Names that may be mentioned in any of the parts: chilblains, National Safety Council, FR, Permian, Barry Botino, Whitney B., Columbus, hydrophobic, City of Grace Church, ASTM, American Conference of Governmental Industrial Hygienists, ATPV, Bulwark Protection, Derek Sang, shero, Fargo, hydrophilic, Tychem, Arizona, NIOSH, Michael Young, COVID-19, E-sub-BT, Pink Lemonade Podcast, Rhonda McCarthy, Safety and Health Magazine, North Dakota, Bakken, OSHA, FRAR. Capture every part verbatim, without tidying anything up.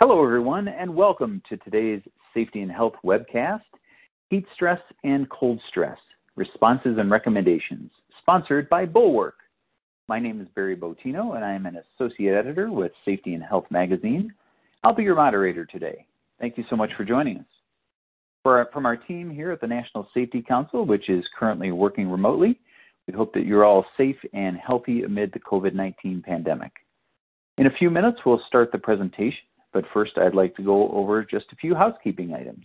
Hello, everyone, and welcome to today's Safety and Health webcast, Heat Stress and Cold Stress, Responses and Recommendations, sponsored by Bulwark. My name is Barry Botino, and I am an associate editor with Safety and Health Magazine. I'll be your moderator today. Thank you so much for joining us. For our, from our team here at the National Safety Council, which is currently working remotely, we hope that you're all safe and healthy amid the COVID nineteen pandemic. In a few minutes, we'll start the presentation. But first, I'd like to go over just a few housekeeping items.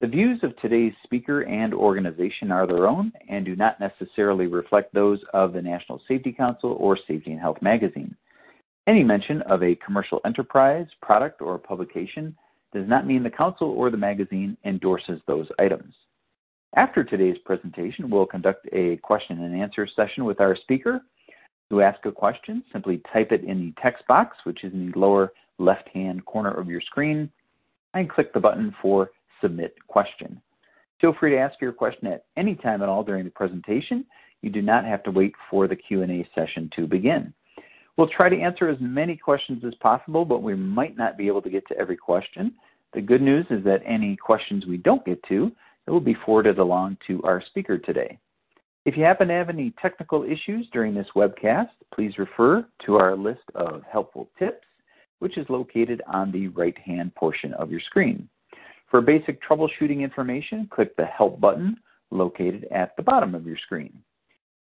The views of today's speaker and organization are their own and do not necessarily reflect those of the National Safety Council or Safety and Health Magazine. Any mention of a commercial enterprise, product, or publication does not mean the council or the magazine endorses those items. After today's presentation, we'll conduct a question and answer session with our speaker. To ask a question, simply type it in the text box, which is in the lower left-hand corner of your screen, and click the button for Submit Question. Feel free to ask your question at any time at all during the presentation. You do not have to wait for the Q and A session to begin. We'll try to answer as many questions as possible, but we might not be able to get to every question. The good news is that any questions we don't get to, it will be forwarded along to our speaker today. If you happen to have any technical issues during this webcast, please refer to our list of helpful tips, which is located on the right-hand portion of your screen. For basic troubleshooting information, click the Help button located at the bottom of your screen.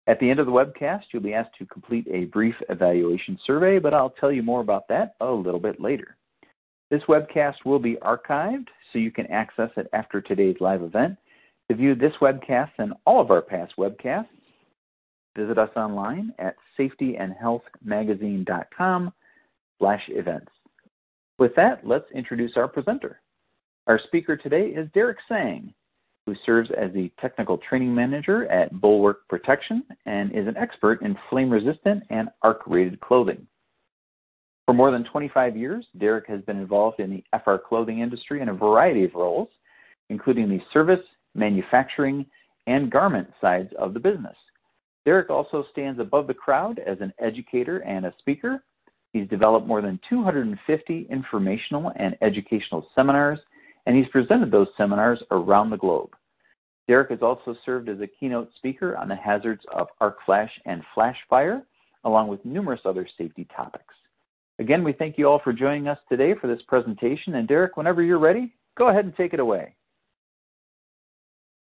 At the end of the webcast, you'll be asked to complete a brief evaluation survey, but I'll tell you more about that a little bit later. This webcast will be archived, so you can access it after today's live event. To view this webcast and all of our past webcasts, visit us online at safetyandhealthmagazine.com slash events. With that, let's introduce our presenter. Our speaker today is Derek Sang, who serves as the Technical Training Manager at Bulwark Protection and is an expert in flame-resistant and arc-rated clothing. For more than twenty-five years, Derek has been involved in the F R clothing industry in a variety of roles, including the service, manufacturing, and garment sides of the business. Derek also stands above the crowd as an educator and a speaker. He's developed more than two hundred fifty informational and educational seminars, and he's presented those seminars around the globe. Derek has also served as a keynote speaker on the hazards of arc flash and flash fire, along with numerous other safety topics. Again, we thank you all for joining us today for this presentation, and Derek, whenever you're ready, go ahead and take it away.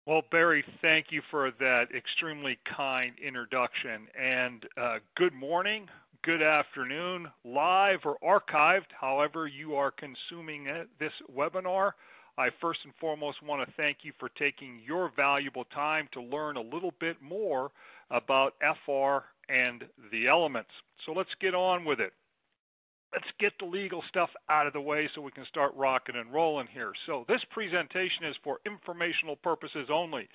Well, Barry, thank you for that extremely kind introduction, and uh, good morning, good afternoon, live or archived, however you are consuming it, this webinar. I first and foremost want to thank you for taking your valuable time to learn a little bit more about F R and the elements. So let's get on with it. Let's get the legal stuff out of the way so we can start rocking and rolling here. So this presentation is for informational purposes only.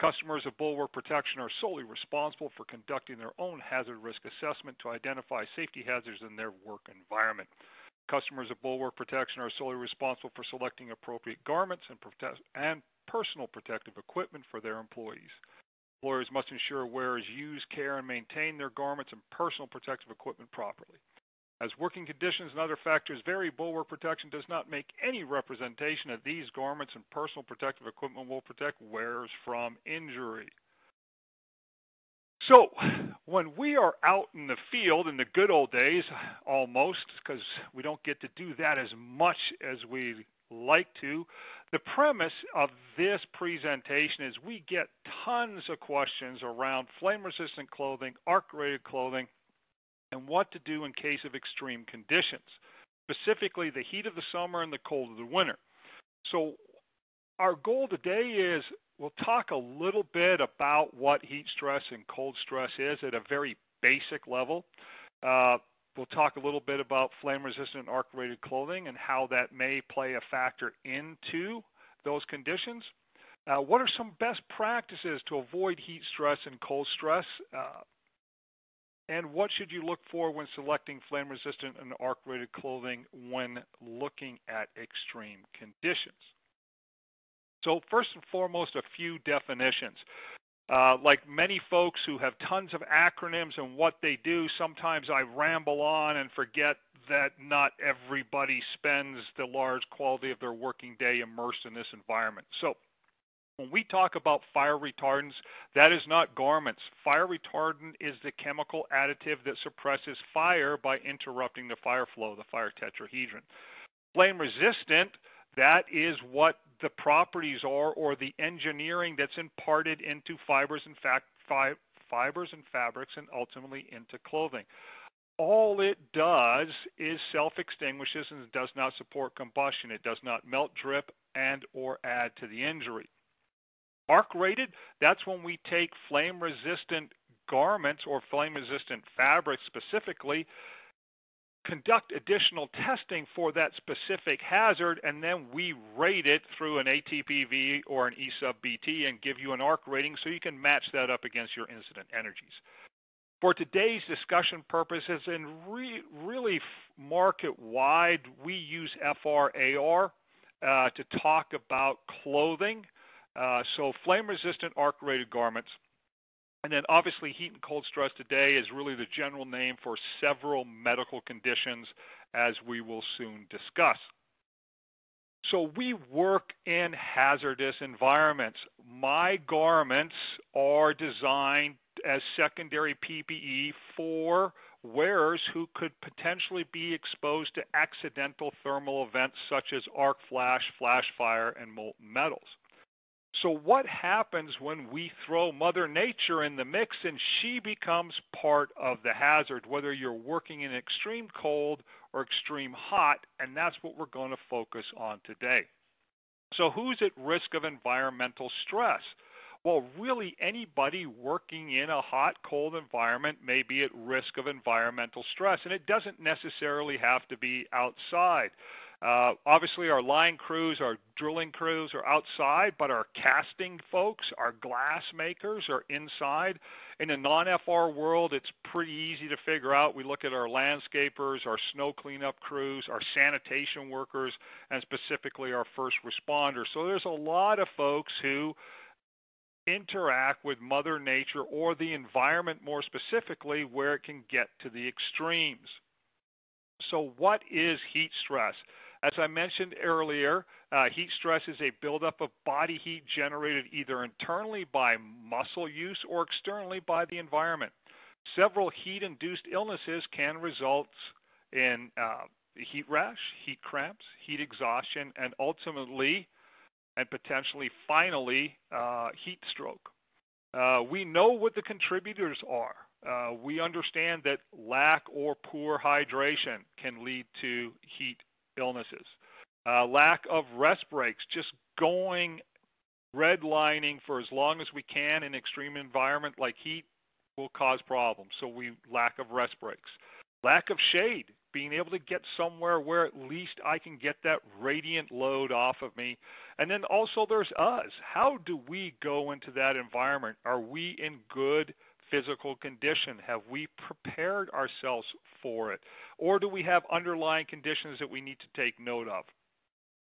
Customers of Bulwark Protection are solely responsible for conducting their own hazard risk assessment to identify safety hazards in their work environment. Customers of Bulwark Protection are solely responsible for selecting appropriate garments and, prote- and personal protective equipment for their employees. Employers must ensure wearers use, care, and maintain their garments and personal protective equipment properly. As working conditions and other factors vary, Bulwark Protection does not make any representation that these garments and personal protective equipment will protect wearers from injury. So when we are out in the field in the good old days, almost, because we don't get to do that as much as we like to, the premise of this presentation is we get tons of questions around flame-resistant clothing, arc-rated clothing, and what to do in case of extreme conditions, specifically the heat of the summer and the cold of the winter. So our goal today is we'll talk a little bit about what heat stress and cold stress is at a very basic level. Uh, we'll talk a little bit about flame-resistant arc-rated clothing and how that may play a factor into those conditions. Uh, what are some best practices to avoid heat stress and cold stress? Uh, And what should you look for when selecting flame-resistant and arc-rated clothing when looking at extreme conditions? So first and foremost, a few definitions. Uh, like many folks who have tons of acronyms and what they do, sometimes I ramble on and forget that not everybody spends the large quality of their working day immersed in this environment. So when we talk about fire retardants, that is not garments. Fire retardant is the chemical additive that suppresses fire by interrupting the fire flow, the fire tetrahedron. Flame resistant, that is what the properties are or the engineering that's imparted into fibers and, fact, fi fibers and fabrics and ultimately into clothing. All it does is self-extinguishes and does not support combustion. It does not melt, drip, and or add to the injury. Arc-rated, that's when we take flame-resistant garments or flame-resistant fabrics specifically, conduct additional testing for that specific hazard, and then we rate it through an A T P V or an E sub B T and give you an arc rating so you can match that up against your incident energies. For today's discussion purposes and re really market-wide, we use F R A R uh, to talk about clothing. Uh, so flame-resistant arc-rated garments. And then obviously heat and cold stress today is really the general name for several medical conditions, as we will soon discuss. So we work in hazardous environments. My garments are designed as secondary P P E for wearers who could potentially be exposed to accidental thermal events such as arc flash, flash fire, and molten metals. So what happens when we throw Mother Nature in the mix and she becomes part of the hazard, whether you're working in extreme cold or extreme hot, and that's what we're going to focus on today. So who's at risk of environmental stress? Well, really anybody working in a hot, cold environment may be at risk of environmental stress, and it doesn't necessarily have to be outside. Uh, obviously, our line crews, our drilling crews are outside, but our casting folks, our glass makers are inside. In the non F R world, it's pretty easy to figure out. We look at our landscapers, our snow cleanup crews, our sanitation workers, and specifically our first responders. So there's a lot of folks who interact with Mother Nature or the environment more specifically where it can get to the extremes. So what is heat stress? As I mentioned earlier, uh, heat stress is a buildup of body heat generated either internally by muscle use or externally by the environment. Several heat-induced illnesses can result in uh, heat rash, heat cramps, heat exhaustion, and ultimately, and potentially finally, uh, heat stroke. Uh, we know what the contributors are. Uh, we understand that lack or poor hydration can lead to heat illnesses. Uh, lack of rest breaks, just going redlining for as long as we can in extreme environment like heat will cause problems. So we lack of rest breaks. Lack of shade, being able to get somewhere where at least I can get that radiant load off of me. And then also there's us. How do we go into that environment? Are we in good physical condition? Have we prepared ourselves for it? Or do we have underlying conditions that we need to take note of?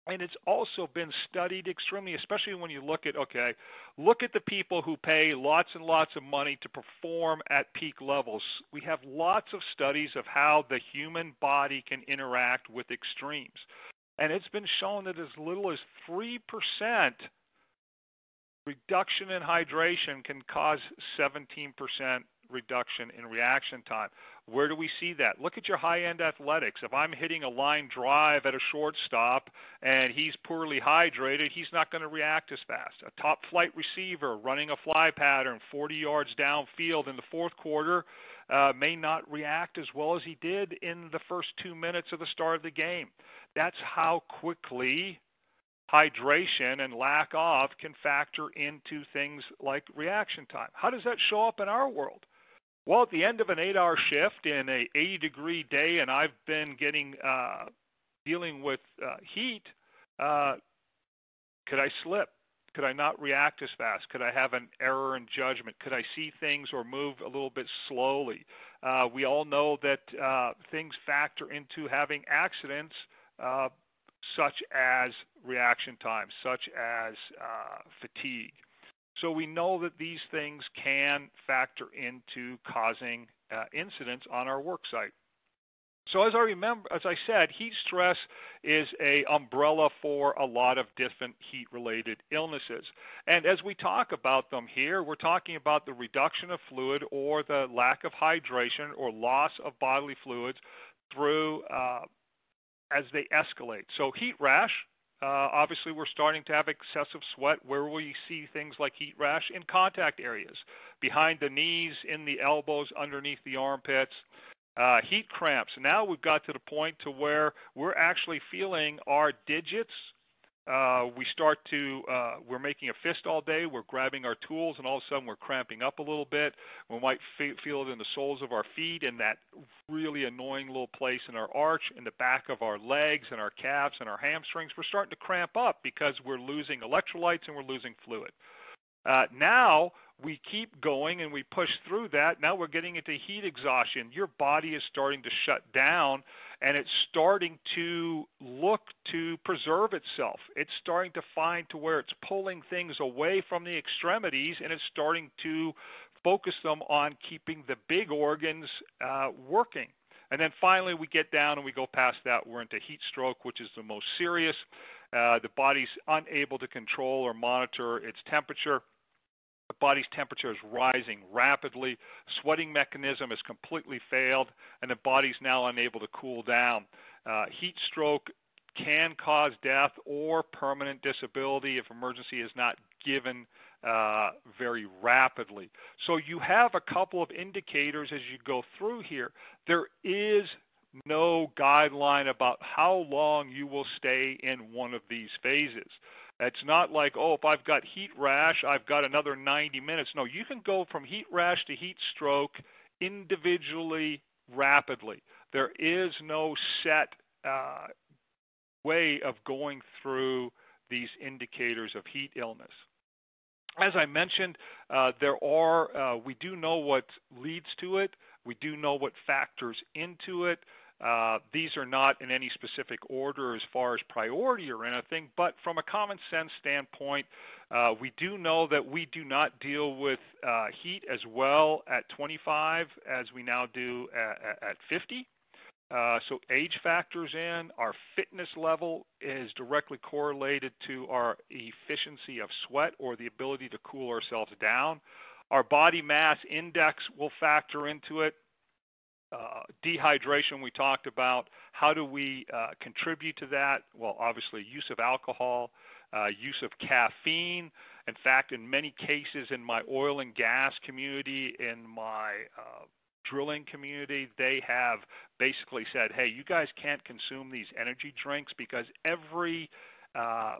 And it's also been studied extremely, especially when you look at, okay, look at the people who pay lots and lots of money to perform at peak levels. We have lots of studies of how the human body can interact with extremes. And it's been shown that as little as three percent reduction in hydration can cause seventeen percent reduction in reaction time. Where do we see that? Look at your high-end athletics. If I'm hitting a line drive at a shortstop and he's poorly hydrated, he's not going to react as fast. A top-flight receiver running a fly pattern forty yards downfield in the fourth quarter uh, may not react as well as he did in the first two minutes of the start of the game. That's how quickly hydration and lack of can factor into things like reaction time. How does that show up in our world? Well, at the end of an eight hour shift in an eighty degree day, and I've been getting uh, dealing with uh, heat, uh, could I slip? Could I not react as fast? Could I have an error in judgment? Could I see things or move a little bit slowly? Uh, we all know that uh, things factor into having accidents, uh, such as reaction time, such as uh, fatigue. So we know that these things can factor into causing uh, incidents on our work site. So as I remember, as I said, heat stress is an umbrella for a lot of different heat-related illnesses. And as we talk about them here, we're talking about the reduction of fluid or the lack of hydration or loss of bodily fluids through uh, as they escalate. So heat rash, uh, obviously we're starting to have excessive sweat where we see things like heat rash in contact areas, behind the knees, in the elbows, underneath the armpits. Uh, heat cramps. Now we've got to the point to where we're actually feeling our digits. Uh, we start to, uh, we're making a fist all day, we're grabbing our tools, and all of a sudden we're cramping up a little bit. We might fe feel it in the soles of our feet, in that really annoying little place in our arch, in the back of our legs, and our calves, and our hamstrings. We're starting to cramp up because we're losing electrolytes and we're losing fluid. Uh, now we keep going and we push through that. Now we're getting into heat exhaustion. Your body is starting to shut down, and it's starting to look to preserve itself. It's starting to find to where it's pulling things away from the extremities, and it's starting to focus them on keeping the big organs uh, working. And then finally we get down and we go past that. We're into heat stroke, which is the most serious. Uh, the body's unable to control or monitor its temperature. The body's temperature is rising rapidly. Sweating mechanism has completely failed, and the body's now unable to cool down. Uh, heat stroke can cause death or permanent disability if emergency is not given uh, very rapidly. So you have a couple of indicators as you go through here. There is no guideline about how long you will stay in one of these phases. It's not like, oh, if I've got heat rash, I've got another ninety minutes. No, you can go from heat rash to heat stroke individually rapidly. There is no set uh, way of going through these indicators of heat illness. As I mentioned, uh, there are, uh, we do know what leads to it. We do know what factors into it. Uh, these are not in any specific order as far as priority or anything, but from a common sense standpoint, uh, we do know that we do not deal with uh, heat as well at twenty-five as we now do at, at fifty. Uh, so age factors in, our fitness level is directly correlated to our efficiency of sweat or the ability to cool ourselves down. Our body mass index will factor into it. Uh, dehydration we talked about. How do we uh, contribute to that? Well, obviously use of alcohol, uh, use of caffeine. In fact, in many cases in my oil and gas community, in my uh, drilling community, they have basically said, hey, you guys can't consume these energy drinks because every uh,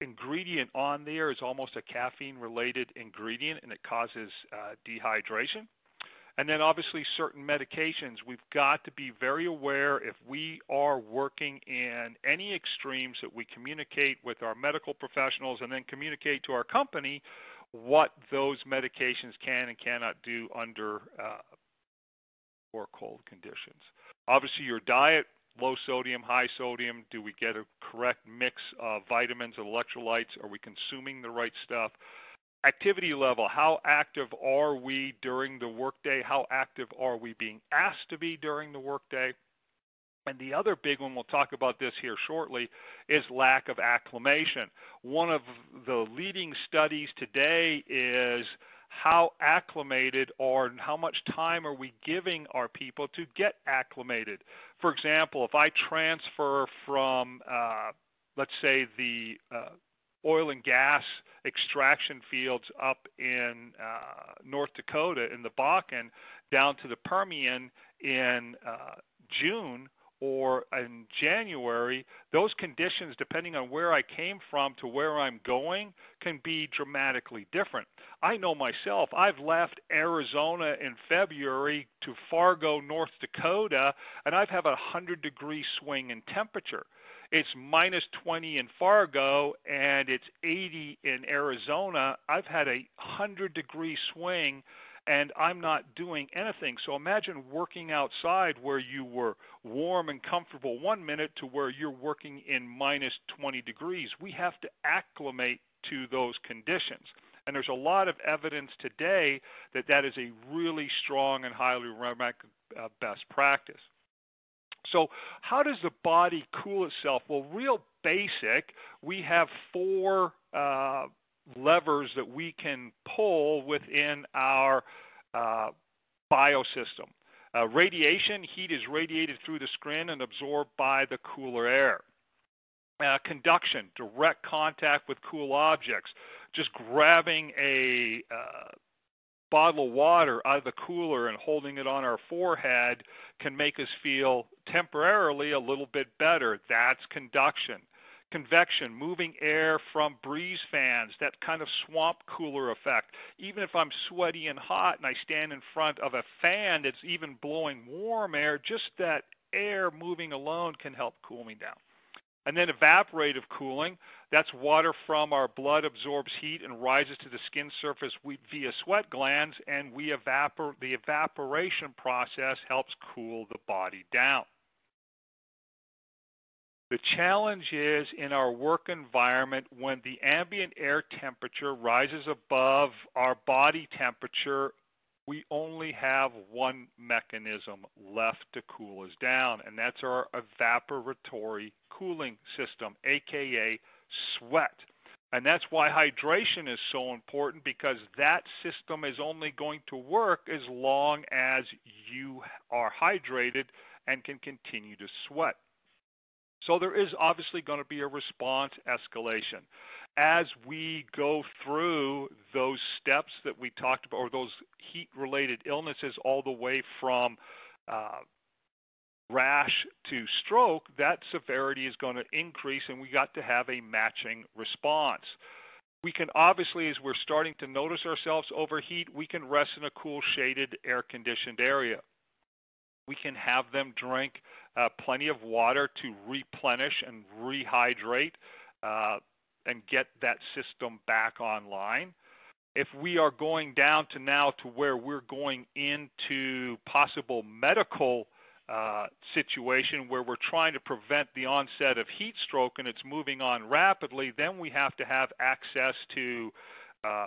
ingredient on there is almost a caffeine-related ingredient, and it causes uh, dehydration. And then obviously certain medications. We've got to be very aware if we are working in any extremes that we communicate with our medical professionals and then communicate to our company what those medications can and cannot do under uh, or cold conditions. Obviously your diet, low sodium, high sodium, do we get a correct mix of vitamins and electrolytes? Are we consuming the right stuff? Activity level, how active are we during the workday? How active are we being asked to be during the workday? And the other big one, we'll talk about this here shortly, is lack of acclimation. One of the leading studies today is how acclimated or how much time are we giving our people to get acclimated. For example, if I transfer from, uh, let's say, the uh, oil and gas extraction fields up in uh, North Dakota in the Bakken down to the Permian in uh, June or in January, those conditions, depending on where I came from to where I'm going, can be dramatically different. I know myself, I've left Arizona in February to Fargo, North Dakota, and I've had a one hundred degree swing in temperature. It's minus twenty in Fargo and it's eighty in Arizona. I've had a one hundred degree swing and I'm not doing anything. So imagine working outside where you were warm and comfortable one minute to where you're working in minus twenty degrees. We have to acclimate to those conditions. And there's a lot of evidence today that that is a really strong and highly recommended uh, best practice. So how does the body cool itself? Well, real basic, we have four uh, levers that we can pull within our uh, biosystem. Uh, radiation, heat is radiated through the skin and absorbed by the cooler air. Uh, conduction, direct contact with cool objects. Just grabbing a uh, bottle of water out of the cooler and holding it on our forehead can make us feel temporarily a little bit better. That's conduction. Convection, moving air from breeze fans, that kind of swamp cooler effect. Even if I'm sweaty and hot and I stand in front of a fan that's even blowing warm air, just that air moving alone can help cool me down. And then evaporative cooling, that's water from our blood absorbs heat and rises to the skin surface via sweat glands, and we evapor- the evaporation process helps cool the body down. The challenge is in our work environment when the ambient air temperature rises above our body temperature, we only have one mechanism left to cool us down, and that's our evaporatory cooling system, aka sweat. And that's why hydration is so important, because that system is only going to work as long as you are hydrated and can continue to sweat. So there is obviously going to be a response escalation. As we go through those steps that we talked about, or those heat-related illnesses all the way from uh, rash to stroke, that severity is going to increase, and we got to have a matching response. We can obviously, as we're starting to notice ourselves overheat, we can rest in a cool, shaded, air-conditioned area. We can have them drink uh, plenty of water to replenish and rehydrate uh, and get that system back online. If we are going down to now to where we're going into possible medical uh, situation where we're trying to prevent the onset of heat stroke and it's moving on rapidly, then we have to have access to, uh,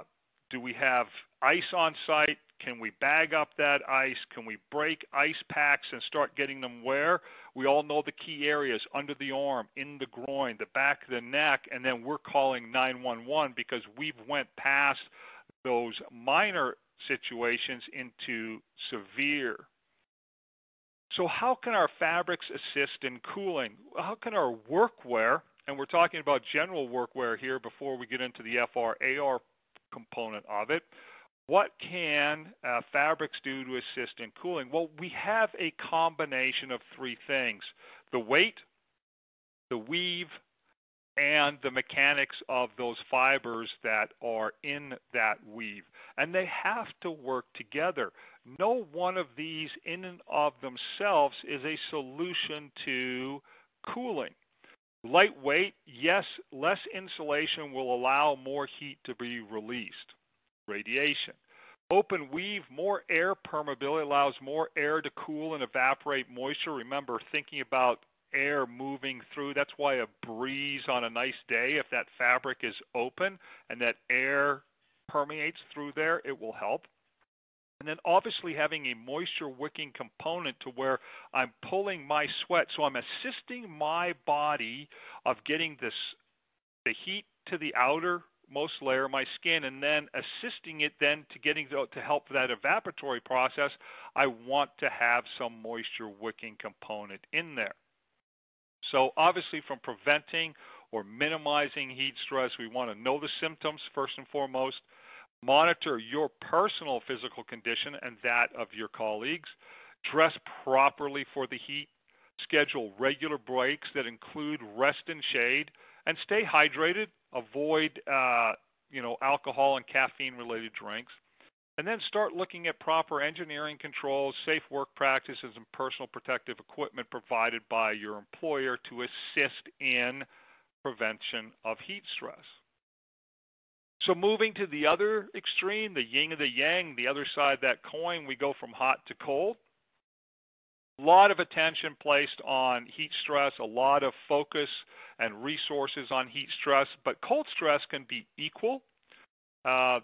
do we have ice on site? Can we bag up that ice? Can we break ice packs and start getting them where? We all know the key areas, under the arm, in the groin, the back of the neck, and then we're calling nine one one because we've went past those minor situations into severe. So how can our fabrics assist in cooling? How can our workwear, and we're talking about general workwear here before we get into the F R A R component of it, what can uh, fabrics do to assist in cooling? Well, we have a combination of three things: the weight, the weave, and the mechanics of those fibers that are in that weave. And they have to work together. No one of these in and of themselves is a solution to cooling. Lightweight, yes, less insulation will allow more heat to be released. Radiation. Open weave, more air permeability allows more air to cool and evaporate moisture. Remember, thinking about air moving through, that's why a breeze on a nice day, if that fabric is open and that air permeates through there, it will help. And then obviously having a moisture wicking component to where I'm pulling my sweat, so I'm assisting my body of getting this the heat to the outer most layer of my skin, and then assisting it then to getting to, to help that evaporatory process. I want to have some moisture wicking component in there. So obviously from preventing or minimizing heat stress, we want to know the symptoms first and foremost, monitor your personal physical condition and that of your colleagues, dress properly for the heat, schedule regular breaks that include rest and shade, and stay hydrated. Avoid, uh, you know, alcohol and caffeine-related drinks. And then start looking at proper engineering controls, safe work practices, and personal protective equipment provided by your employer to assist in prevention of heat stress. So moving to the other extreme, the yin and the yang, the other side of that coin, we go from hot to cold. A lot of attention placed on heat stress, a lot of focus and resources on heat stress, but cold stress can be equal. Uh,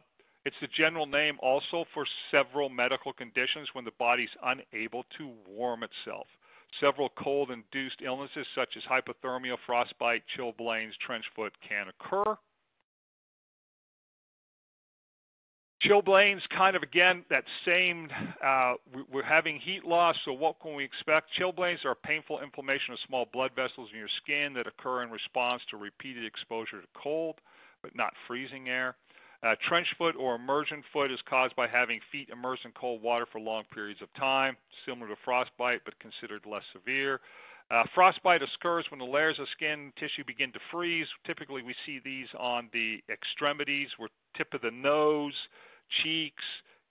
It's the general name also for several medical conditions when the body's unable to warm itself. Several cold-induced illnesses such as hypothermia, frostbite, chilblains, trench foot can occur. Chilblains, kind of again, that same, uh, we're having heat loss, so what can we expect? Chilblains are painful inflammation of small blood vessels in your skin that occur in response to repeated exposure to cold, but not freezing air. Uh, trench foot or immersion foot is caused by having feet immersed in cold water for long periods of time, similar to frostbite, but considered less severe. Uh, frostbite occurs when the layers of skin tissue begin to freeze. Typically, we see these on the extremities, where tip of the nose, cheeks,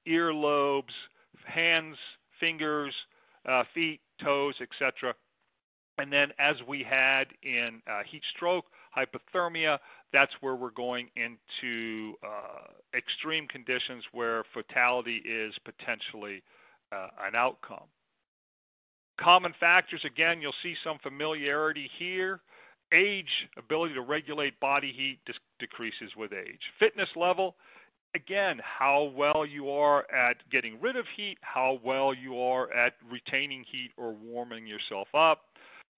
earlobes, hands, fingers, uh, feet, toes, et cetera. And then as we had in uh, heat stroke, hypothermia, that's where we're going into uh, extreme conditions where fatality is potentially uh, an outcome. Common factors, again, you'll see some familiarity here. Age, ability to regulate body heat decreases with age. Fitness level, again, how well you are at getting rid of heat, how well you are at retaining heat or warming yourself up.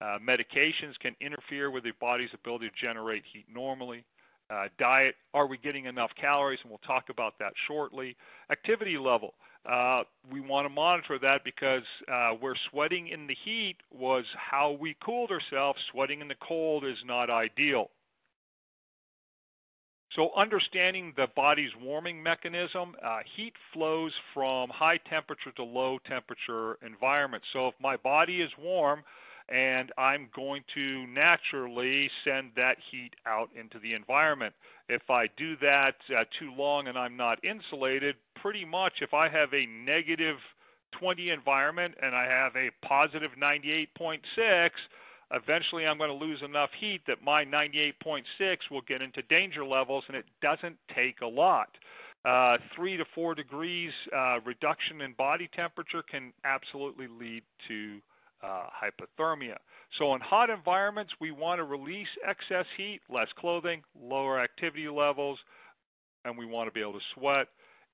Uh, medications can interfere with the body's ability to generate heat normally. Uh, diet, are we getting enough calories? And we'll talk about that shortly. Activity level, uh, we want to monitor that because uh, where sweating in the heat was how we cooled ourselves, sweating in the cold is not ideal. So understanding the body's warming mechanism, uh, heat flows from high temperature to low temperature environments. So if my body is warm, and I'm going to naturally send that heat out into the environment. If I do that uh, too long and I'm not insulated, pretty much if I have a negative twenty environment and I have a positive ninety-eight point six, eventually I'm going to lose enough heat that my ninety-eight point six will get into danger levels, and it doesn't take a lot. Uh, three to four degrees uh, reduction in body temperature can absolutely lead to Uh, hypothermia. So in hot environments, we want to release excess heat, less clothing, lower activity levels, and we want to be able to sweat.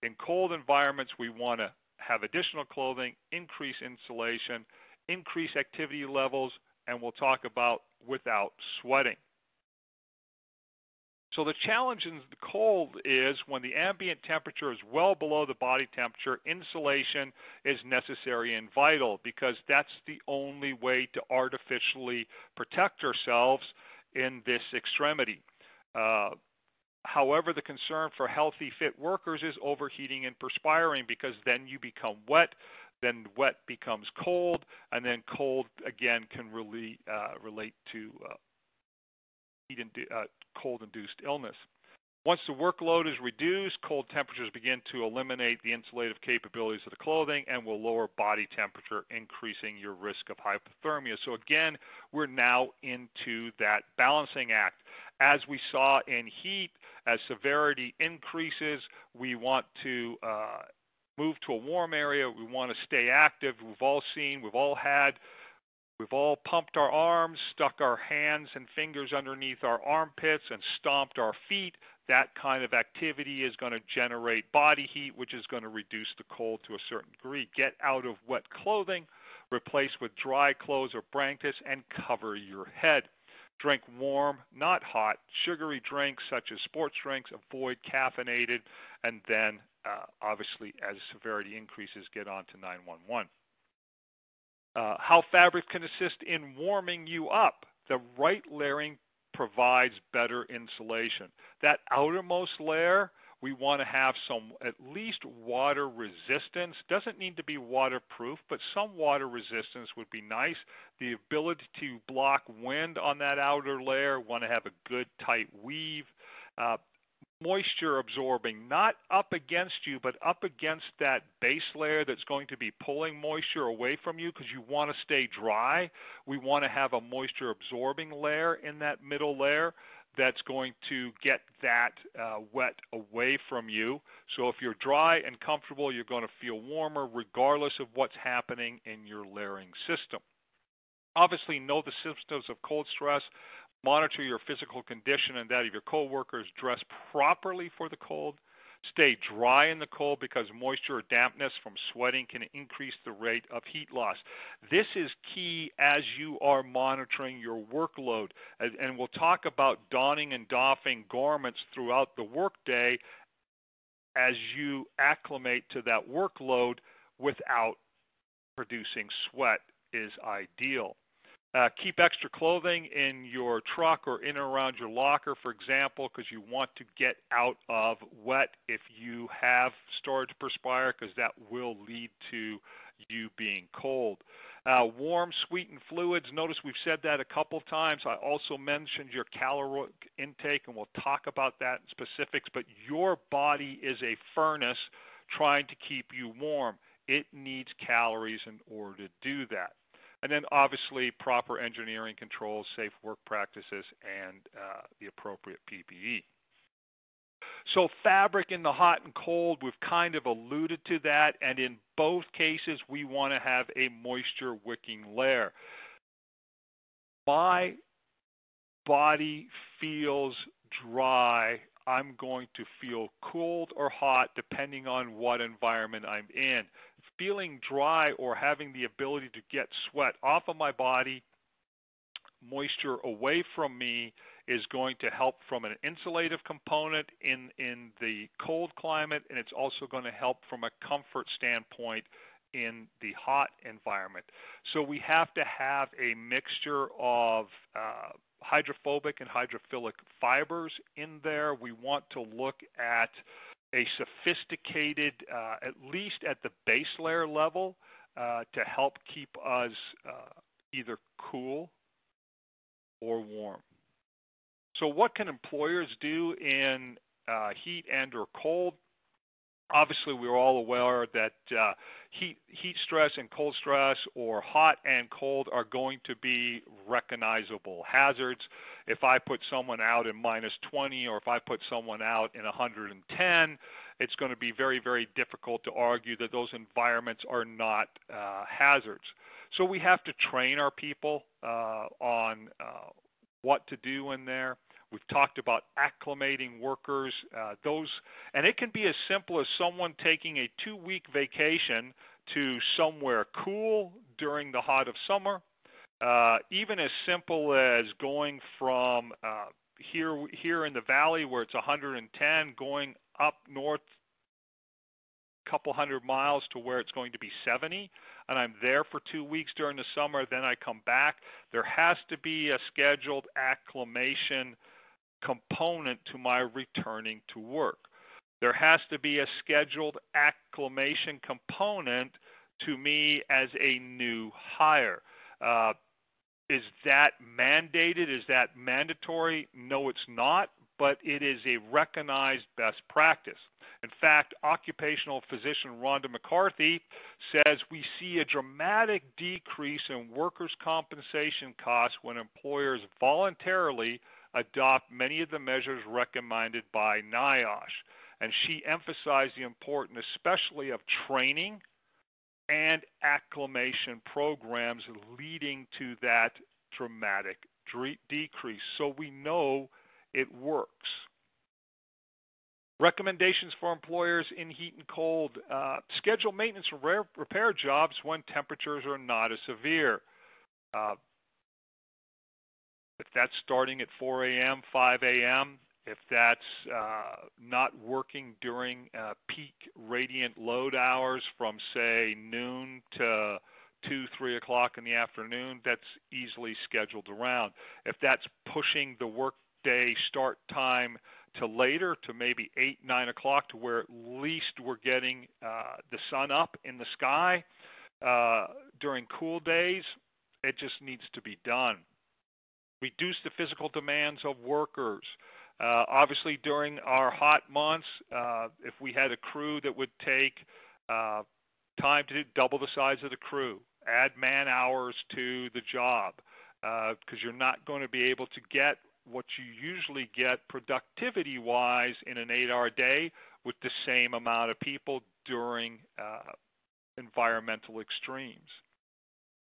In cold environments, we want to have additional clothing, increase insulation, increase activity levels, and we'll talk about without sweating. So the challenge in the cold is when the ambient temperature is well below the body temperature, insulation is necessary and vital because that's the only way to artificially protect ourselves in this extremity. Uh, however, the concern for healthy, fit workers is overheating and perspiring because then you become wet, then wet becomes cold, and then cold, again, can really uh, relate to uh, heat and uh, cold-induced illness. Once the workload is reduced, cold temperatures begin to eliminate the insulative capabilities of the clothing and will lower body temperature, increasing your risk of hypothermia. So again, we're now into that balancing act. As we saw in heat, as severity increases, we want to uh, move to a warm area. We want to stay active. We've all seen, we've all had We've all pumped our arms, stuck our hands and fingers underneath our armpits, and stomped our feet. That kind of activity is going to generate body heat, which is going to reduce the cold to a certain degree. Get out of wet clothing, replace with dry clothes or blankets, and cover your head. Drink warm, not hot, sugary drinks such as sports drinks. Avoid caffeinated, and then uh, obviously as severity increases, get on to nine one one. Uh, how fabric can assist in warming you up. The right layering provides better insulation. That outermost layer, we want to have some at least water resistance. Doesn't need to be waterproof, but some water resistance would be nice. The ability to block wind on that outer layer, want to have a good tight weave. Uh, Moisture absorbing, not up against you, but up against that base layer that's going to be pulling moisture away from you because you want to stay dry. We want to have a moisture absorbing layer in that middle layer that's going to get that uh, wet away from you. So if you're dry and comfortable, you're going to feel warmer regardless of what's happening in your layering system. Obviously, know the symptoms of cold stress. Monitor your physical condition and that of your coworkers. Dress properly for the cold. Stay dry in the cold because moisture or dampness from sweating can increase the rate of heat loss. This is key as you are monitoring your workload. And we'll talk about donning and doffing garments throughout the workday as you acclimate to that workload without producing sweat is ideal. Uh, keep extra clothing in your truck or in or around your locker, for example, because you want to get out of wet if you have started to perspire, because that will lead to you being cold. Uh, warm, sweetened fluids. Notice we've said that a couple times. I also mentioned your caloric intake, and we'll talk about that in specifics, but your body is a furnace trying to keep you warm. It needs calories in order to do that. And then obviously proper engineering controls, safe work practices, and uh, the appropriate P P E. So fabric in the hot and cold, we've kind of alluded to that, and in both cases we want to have a moisture wicking layer. My body feels dry. I'm going to feel cold or hot depending on what environment I'm in. Feeling dry or having the ability to get sweat off of my body, moisture away from me, is going to help from an insulative component in, in the cold climate, and it's also going to help from a comfort standpoint in the hot environment. So we have to have a mixture of uh, hydrophobic and hydrophilic fibers in there. We want to look at a sophisticated, uh, at least at the base layer level, uh, to help keep us uh, either cool or warm. So what can employers do in uh, heat and or cold? Obviously, we're all aware that uh, heat, heat stress and cold stress, or hot and cold, are going to be recognizable hazards. If I put someone out in minus twenty, or if I put someone out in one hundred ten, it's going to be very, very difficult to argue that those environments are not uh, hazards. So we have to train our people uh, on uh, what to do in there. We've talked about acclimating workers, uh, those, and it can be as simple as someone taking a two-week vacation to somewhere cool during the hot of summer, uh, even as simple as going from uh, here, here in the valley where it's one hundred ten, going up north a couple hundred miles to where it's going to be seventy, and I'm there for two weeks during the summer, then I come back. There has to be a scheduled acclimation component to my returning to work. There has to be a scheduled acclimation component to me as a new hire. Uh, is that mandated? Is that mandatory? No, it's not, but it is a recognized best practice. In fact, occupational physician Rhonda McCarthy says we see a dramatic decrease in workers' compensation costs when employers voluntarily adopt many of the measures recommended by NIOSH. And she emphasized the importance especially of training and acclimation programs leading to that dramatic decrease. So we know it works. Recommendations for employers in heat and cold. Uh, schedule maintenance and repair jobs when temperatures are not as severe. Uh, If that's starting at four A M, five A M, if that's uh, not working during uh, peak radiant load hours from, say, noon to two, three o'clock in the afternoon, that's easily scheduled around. If that's pushing the workday start time to later, to maybe eight, nine o'clock, to where at least we're getting uh, the sun up in the sky uh, during cool days, it just needs to be done. Reduce the physical demands of workers. Uh, obviously, during our hot months, uh, if we had a crew that would take uh, time to do double the size of the crew, add man hours to the job, because uh, you're not going to be able to get what you usually get productivity-wise in an eight-hour day with the same amount of people during uh, environmental extremes.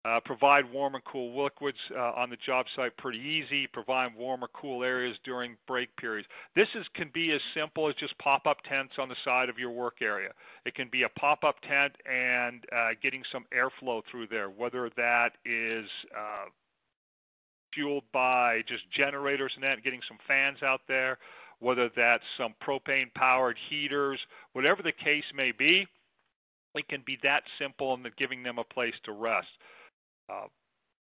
Uh, provide warm and cool liquids uh, on the job site, pretty easy. Provide warm or cool areas during break periods. This is, can be as simple as just pop-up tents on the side of your work area. It can be a pop-up tent and uh, getting some airflow through there, whether that is uh, fueled by just generators and that, getting some fans out there, whether that's some propane-powered heaters, whatever the case may be. It can be that simple and giving them a place to rest. Uh,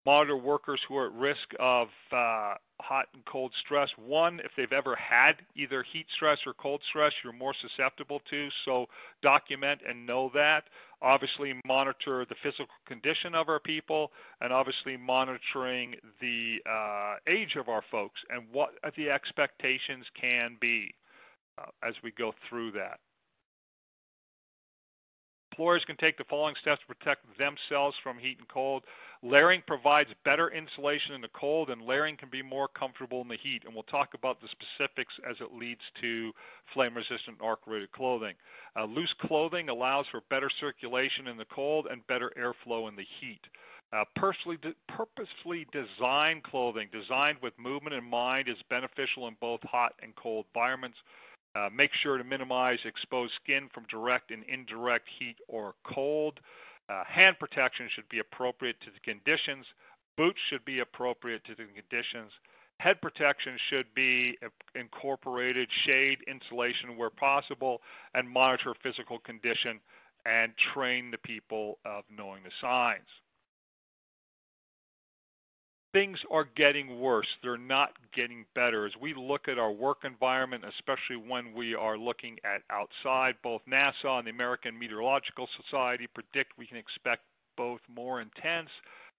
monitor workers who are at risk of uh, hot and cold stress. One, if they've ever had either heat stress or cold stress, you're more susceptible to, so document and know that. Obviously, monitor the physical condition of our people, and obviously monitoring the uh, age of our folks and what the expectations can be uh, as we go through that. Employers can take the following steps to protect themselves from heat and cold. Layering provides better insulation in the cold, and layering can be more comfortable in the heat. And we'll talk about the specifics as it leads to flame-resistant arc-rated clothing. Uh, loose clothing allows for better circulation in the cold and better airflow in the heat. Uh, purposely, de purposely designed clothing, designed with movement in mind, is beneficial in both hot and cold environments. Uh, make sure to minimize exposed skin from direct and indirect heat or cold. Uh, hand protection should be appropriate to the conditions. Boots should be appropriate to the conditions. Head protection should be incorporated, shade, insulation where possible, and monitor physical condition and train the people of knowing the signs. Things are getting worse. They're not getting better. As we look at our work environment, especially when we are looking at outside, both NASA and the American Meteorological Society predict we can expect both more intense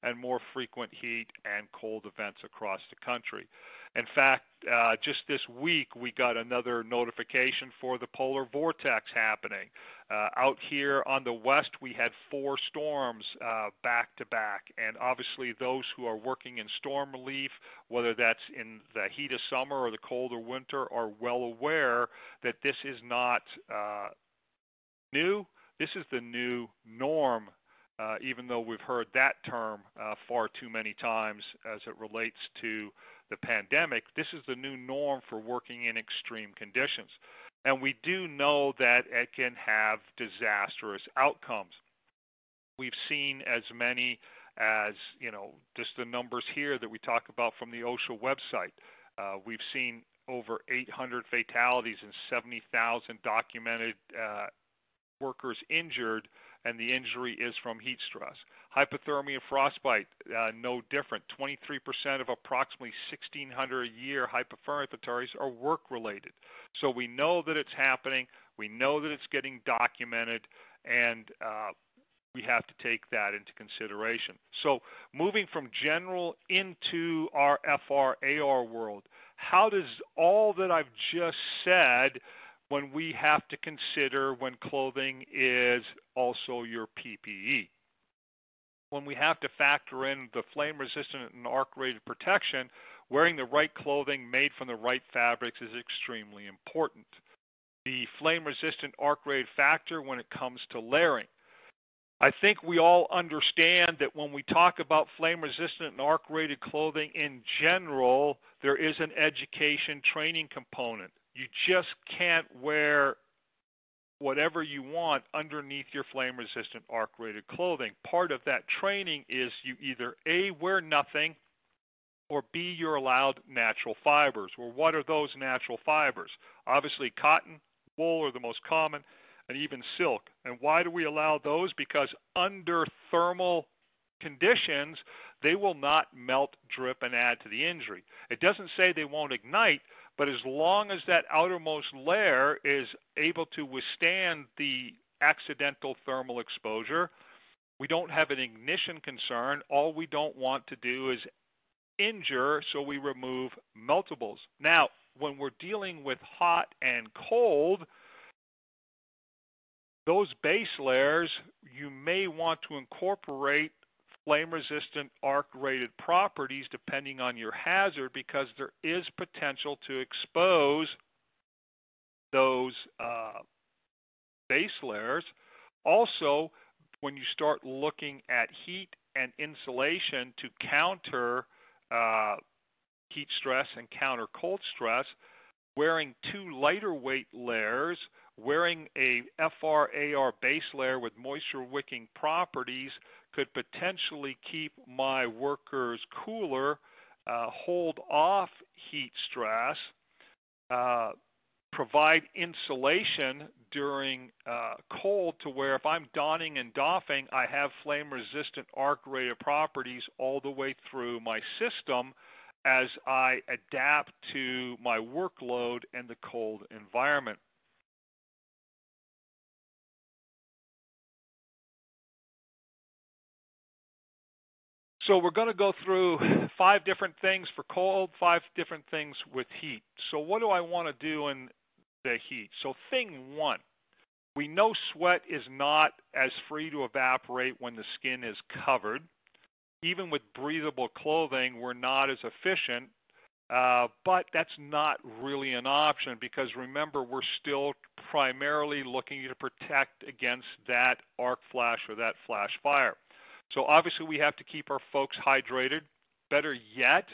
and more frequent heat and cold events across the country. In fact, uh, just this week, we got another notification for the polar vortex happening. Uh, out here on the west, we had four storms uh, back to back. And obviously, those who are working in storm relief, whether that's in the heat of summer or the cold or winter, are well aware that this is not uh, new. This is the new norm. Uh, even though we've heard that term uh, far too many times as it relates to the pandemic, this is the new norm for working in extreme conditions. And we do know that it can have disastrous outcomes. We've seen as many as, you know, just the numbers here that we talk about from the OSHA website. Uh, we've seen over eight hundred fatalities and seventy thousand documented uh, workers injured, and the injury is from heat stress. Hypothermia and frostbite, uh, no different. twenty-three percent of approximately sixteen hundred a year hypothermia fatalities are work-related. So we know that it's happening. We know that it's getting documented, and uh, we have to take that into consideration. So moving from general into our F R A R world, how does all that I've just said when we have to consider when clothing is also your P P E? When we have to factor in the flame-resistant and arc-rated protection, wearing the right clothing made from the right fabrics is extremely important. The flame-resistant arc-rated factor when it comes to layering. I think we all understand that when we talk about flame-resistant and arc-rated clothing in general, there is an education training component. You just can't wear whatever you want underneath your flame-resistant arc-rated clothing. Part of that training is you either A, wear nothing, or B, you're allowed natural fibers. Well, what are those natural fibers? Obviously, cotton, wool are the most common, and even silk. And why do we allow those? Because under thermal conditions, they will not melt, drip, and add to the injury. It doesn't say they won't ignite, but as long as that outermost layer is able to withstand the accidental thermal exposure, we don't have an ignition concern. All we don't want to do is injure, so we remove meltables. Now, when we're dealing with hot and cold, those base layers, you may want to incorporate flame-resistant arc-rated properties depending on your hazard, because there is potential to expose those uh, base layers. Also, when you start looking at heat and insulation to counter uh, heat stress and counter cold stress, wearing two lighter weight layers, wearing a F R A R base layer with moisture wicking properties could potentially keep my workers cooler, uh, hold off heat stress, uh, provide insulation during uh, cold to where if I'm donning and doffing, I have flame-resistant arc-rated properties all the way through my system as I adapt to my workload and the cold environment. So we're going to go through five different things for cold, five different things with heat. So what do I want to do in the heat? So thing one, we know sweat is not as free to evaporate when the skin is covered. Even with breathable clothing, we're not as efficient, uh, but that's not really an option because remember, we're still primarily looking to protect against that arc flash or that flash fire. So obviously we have to keep our folks hydrated. Better yet,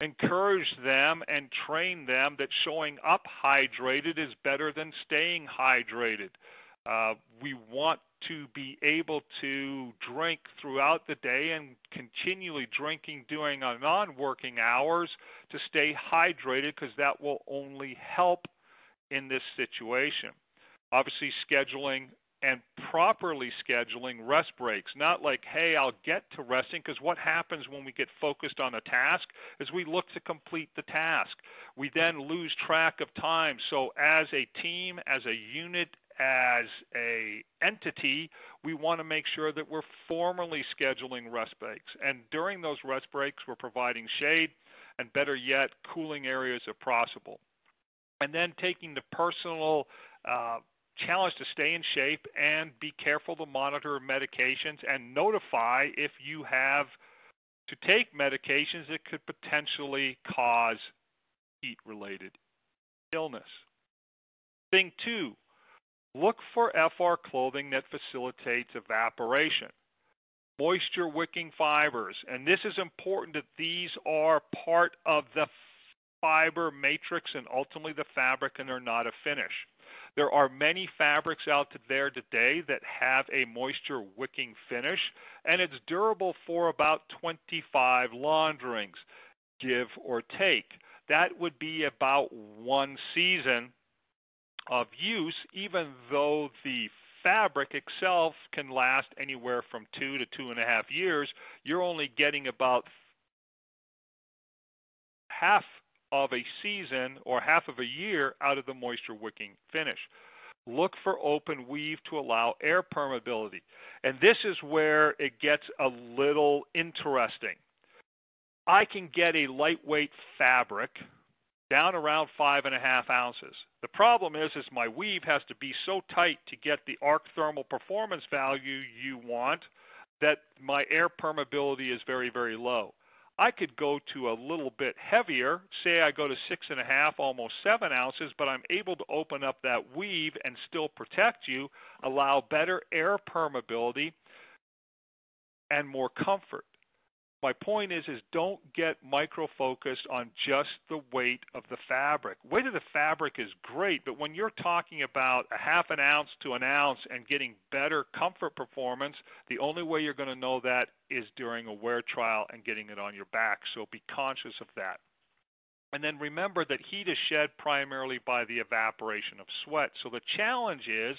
encourage them and train them that showing up hydrated is better than staying hydrated. Uh, we want to be able to drink throughout the day and continually drinking during our non-working hours to stay hydrated because that will only help in this situation. Obviously scheduling and properly scheduling rest breaks, not like, hey, I'll get to resting, because what happens when we get focused on a task is we look to complete the task. We then lose track of time. So as a team, as a unit, as a entity, we want to make sure that we're formally scheduling rest breaks. And during those rest breaks, we're providing shade and better yet, cooling areas if possible. And then taking the personal uh, challenge to stay in shape and be careful to monitor medications and notify if you have to take medications that could potentially cause heat-related illness. Thing two, look for F R clothing that facilitates evaporation. Moisture wicking fibers, and this is important that these are part of the fiber matrix and ultimately the fabric and they're not a finish. There are many fabrics out there today that have a moisture wicking finish, and it's durable for about twenty-five launderings, give or take. That would be about one season of use, even though the fabric itself can last anywhere from two to two and a half years. You're only getting about half of a season or half of a year out of the moisture wicking finish. Look for open weave to allow air permeability. And this is where it gets a little interesting. I can get a lightweight fabric down around five and a half ounces. The problem is, is my weave has to be so tight to get the arc thermal performance value you want that my air permeability is very, very low. I could go to a little bit heavier, say I go to six and a half, almost seven ounces, but I'm able to open up that weave and still protect you, allow better air permeability and more comfort. My point is, is don't get micro-focused on just the weight of the fabric. Weight of the fabric is great, but when you're talking about a half an ounce to an ounce and getting better comfort performance, the only way you're going to know that is during a wear trial and getting it on your back. So be conscious of that. And then remember that heat is shed primarily by the evaporation of sweat. So the challenge is,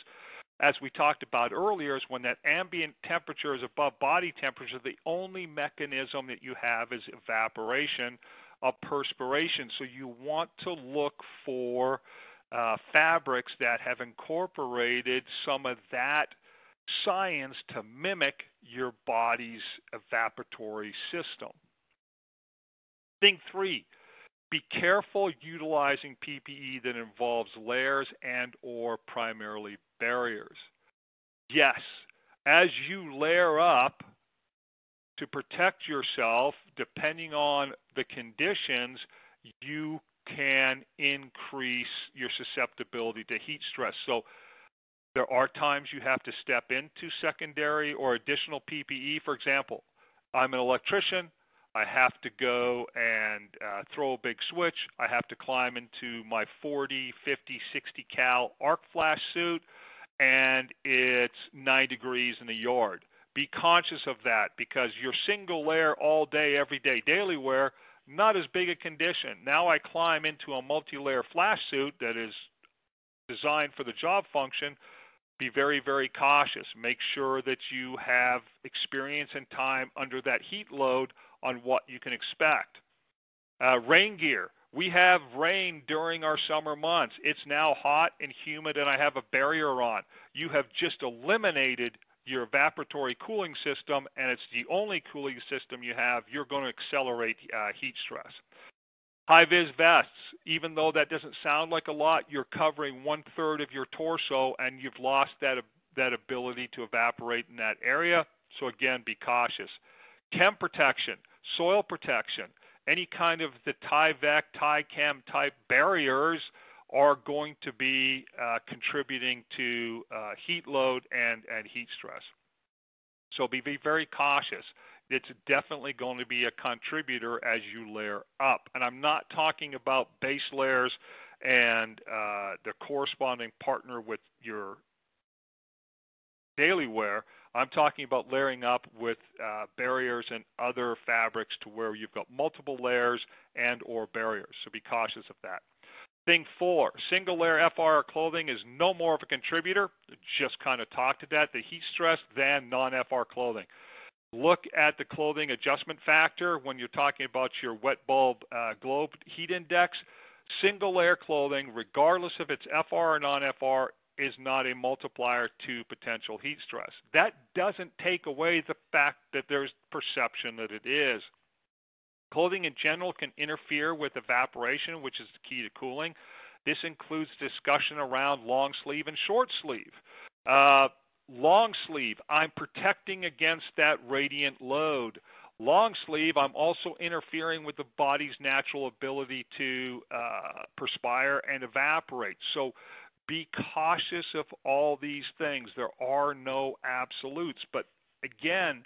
as we talked about earlier, is when that ambient temperature is above body temperature, the only mechanism that you have is evaporation of perspiration. So you want to look for uh, fabrics that have incorporated some of that science to mimic your body's evaporatory system. Thing three, be careful utilizing P P E that involves layers and or primarily barriers. Yes, as you layer up to protect yourself, depending on the conditions, you can increase your susceptibility to heat stress. So there are times you have to step into secondary or additional P P E, for example. I'm an electrician. I have to go and uh, throw a big switch. I have to climb into my forty, fifty, sixty cal arc flash suit, and it's nine degrees in the yard. Be conscious of that, because your single layer all day, every day, daily wear, not as big a condition. Now I climb into a multi-layer flash suit that is designed for the job function. Be very, very cautious. Make sure that you have experience and time under that heat load on what you can expect. Uh, rain gear. We have rain during our summer months. It's now hot and humid and I have a barrier on. You have just eliminated your evaporatory cooling system, and it's the only cooling system you have. You're going to accelerate uh, heat stress. High-vis vests, even though that doesn't sound like a lot, you're covering one-third of your torso, and you've lost that, that ability to evaporate in that area. So again, be cautious. Chem protection, soil protection, any kind of the Tyvek, Tychem type barriers are going to be uh, contributing to uh, heat load and, and heat stress. So be, be very cautious. It's definitely going to be a contributor as you layer up. And I'm not talking about base layers and uh, the corresponding partner with your daily wear. I'm talking about layering up with uh, barriers and other fabrics to where you've got multiple layers and or barriers. So be cautious of that. Thing four, single layer F R clothing is no more of a contributor. Just kind of talked to that, the heat stress, than non-F R clothing. Look at the clothing adjustment factor when you're talking about your wet bulb uh, globe heat index. Single layer clothing, regardless if it's F R or non-F R, is not a multiplier to potential heat stress. That doesn't take away the fact that there's perception that it is. Clothing in general can interfere with evaporation, which is the key to cooling. This includes discussion around long sleeve and short sleeve. Uh, long sleeve, I'm protecting against that radiant load. Long sleeve, I'm also interfering with the body's natural ability to uh, perspire and evaporate. So be cautious of all these things. There are no absolutes, but again,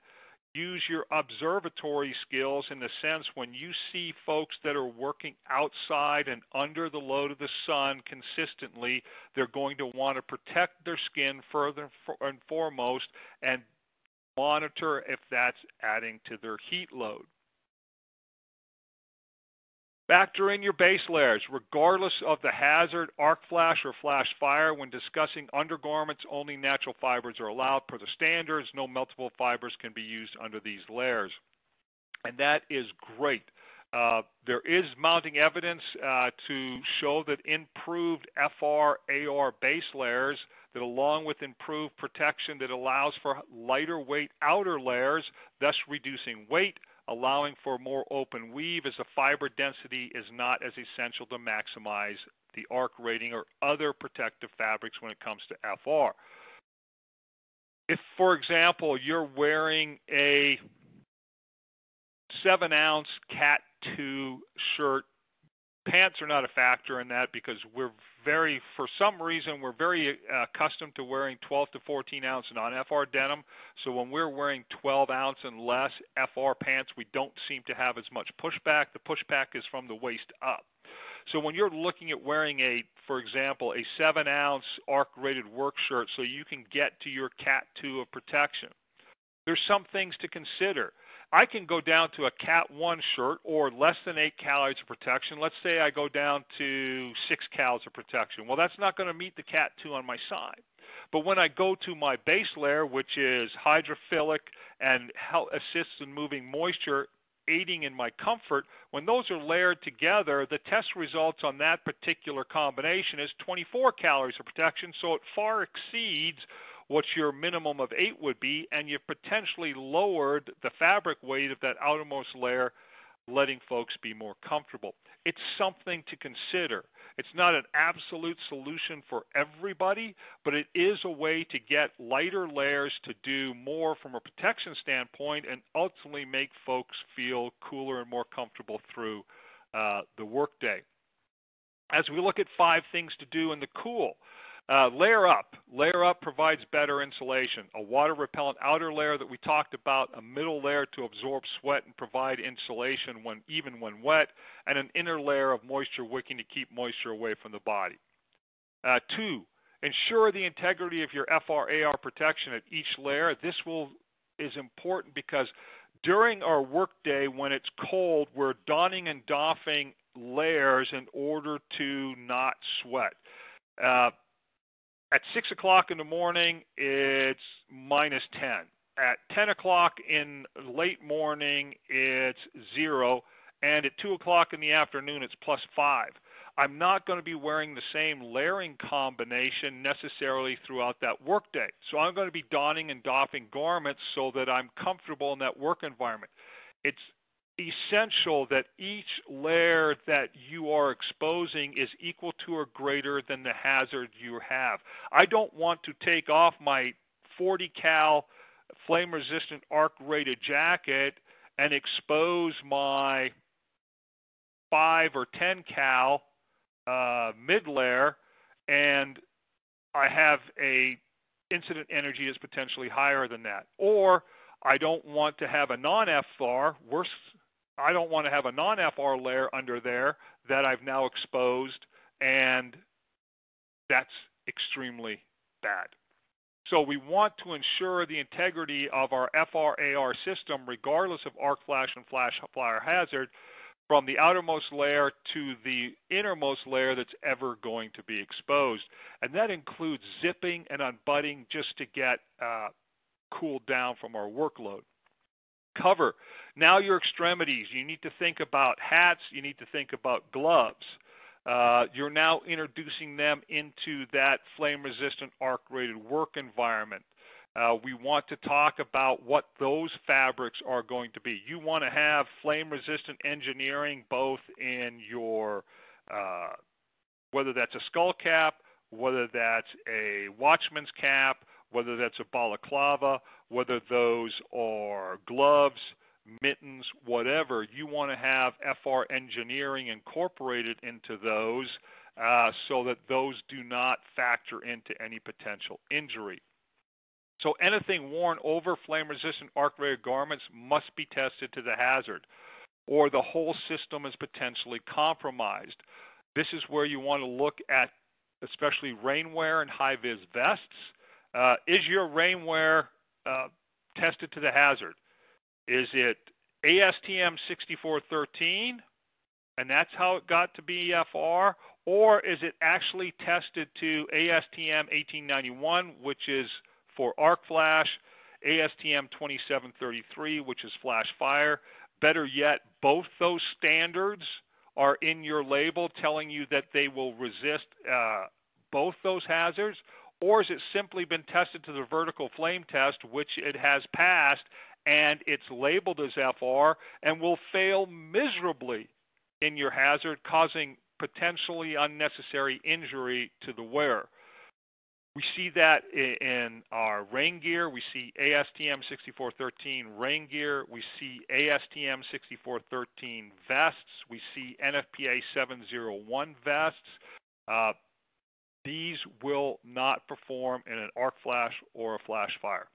use your observatory skills in the sense when you see folks that are working outside and under the load of the sun consistently, they're going to want to protect their skin further and foremost and monitor if that's adding to their heat load. Factor in your base layers, regardless of the hazard, arc flash or flash fire. When discussing undergarments, only natural fibers are allowed per the standards. No multiple fibers can be used under these layers. And that is great. Uh, there is mounting evidence uh, to show that improved F R A R base layers, that along with improved protection that allows for lighter weight outer layers, thus reducing weight, allowing for more open weave as the fiber density is not as essential to maximize the arc rating or other protective fabrics when it comes to F R. If, for example, you're wearing a seven ounce cat two shirt, pants are not a factor in that because we're very, for some reason, we're very accustomed to wearing twelve to fourteen ounce non-F R denim. So when we're wearing twelve ounce and less F R pants, we don't seem to have as much pushback. The pushback is from the waist up. So when you're looking at wearing a, for example, a seven ounce arc rated work shirt so you can get to your cat two of protection, there's some things to consider. I can go down to a cat one shirt or less than eight calories of protection. Let's say I go down to six calories of protection. Well, that's not going to meet the cat two on my side. But when I go to my base layer, which is hydrophilic and assists in moving moisture, aiding in my comfort, when those are layered together, the test results on that particular combination is twenty-four calories of protection, so it far exceeds what your minimum of eight would be, and you've potentially lowered the fabric weight of that outermost layer, letting folks be more comfortable. It's something to consider. It's not an absolute solution for everybody, but it is a way to get lighter layers to do more from a protection standpoint and ultimately make folks feel cooler and more comfortable through uh, the workday. As we look at five things to do in the cool, Uh, layer up. Layer up provides better insulation. A water-repellent outer layer that we talked about, a middle layer to absorb sweat and provide insulation when, even when wet, and an inner layer of moisture wicking to keep moisture away from the body. Uh, two, ensure the integrity of your F R A R protection at each layer. This will, is important because during our workday when it's cold, we're donning and doffing layers in order to not sweat. Uh, At six o'clock in the morning, it's minus ten. At ten o'clock in late morning, it's zero. And at two o'clock in the afternoon, it's plus five. I'm not going to be wearing the same layering combination necessarily throughout that workday. So I'm going to be donning and doffing garments so that I'm comfortable in that work environment. It's essential that each layer that you are exposing is equal to or greater than the hazard you have. I don't want to take off my forty cal flame resistant arc rated jacket and expose my five or ten cal uh, mid layer, and I have a incident energy that's potentially higher than that. Or I don't want to have a non F R, worse, I don't want to have a non F R layer under there that I've now exposed, and that's extremely bad. So we want to ensure the integrity of our F R A R system, regardless of arc flash and flash fire hazard, from the outermost layer to the innermost layer that's ever going to be exposed. And that includes zipping and unbutting just to get uh, cooled down from our workload. Cover. Now your extremities, you need to think about hats, you need to think about gloves. Uh, you're now introducing them into that flame-resistant arc-rated work environment. Uh, we want to talk about what those fabrics are going to be. You want to have flame-resistant engineering both in your, uh, whether that's a skull cap, whether that's a watchman's cap, whether that's a balaclava, whether those are gloves, mittens, whatever. You want to have F R engineering incorporated into those uh, so that those do not factor into any potential injury. So anything worn over flame-resistant arc-rated garments must be tested to the hazard, or the whole system is potentially compromised. This is where you want to look at especially rainwear and high-vis vests. Uh, is your rainwear uh, tested to the hazard? Is it A S T M sixty-four thirteen, and that's how it got to be F R, or is it actually tested to A S T M eighteen ninety-one, which is for arc flash, A S T M twenty-seven thirty-three, which is flash fire? Better yet, both those standards are in your label telling you that they will resist uh, both those hazards. Or has it simply been tested to the vertical flame test, which it has passed, and it's labeled as F R and will fail miserably in your hazard, causing potentially unnecessary injury to the wearer? We see that in our rain gear. We see A S T M sixty-four thirteen rain gear. We see A S T M sixty-four thirteen vests. We see N F P A seven oh one vests. Uh, These will not perform in an arc flash or a flash fire.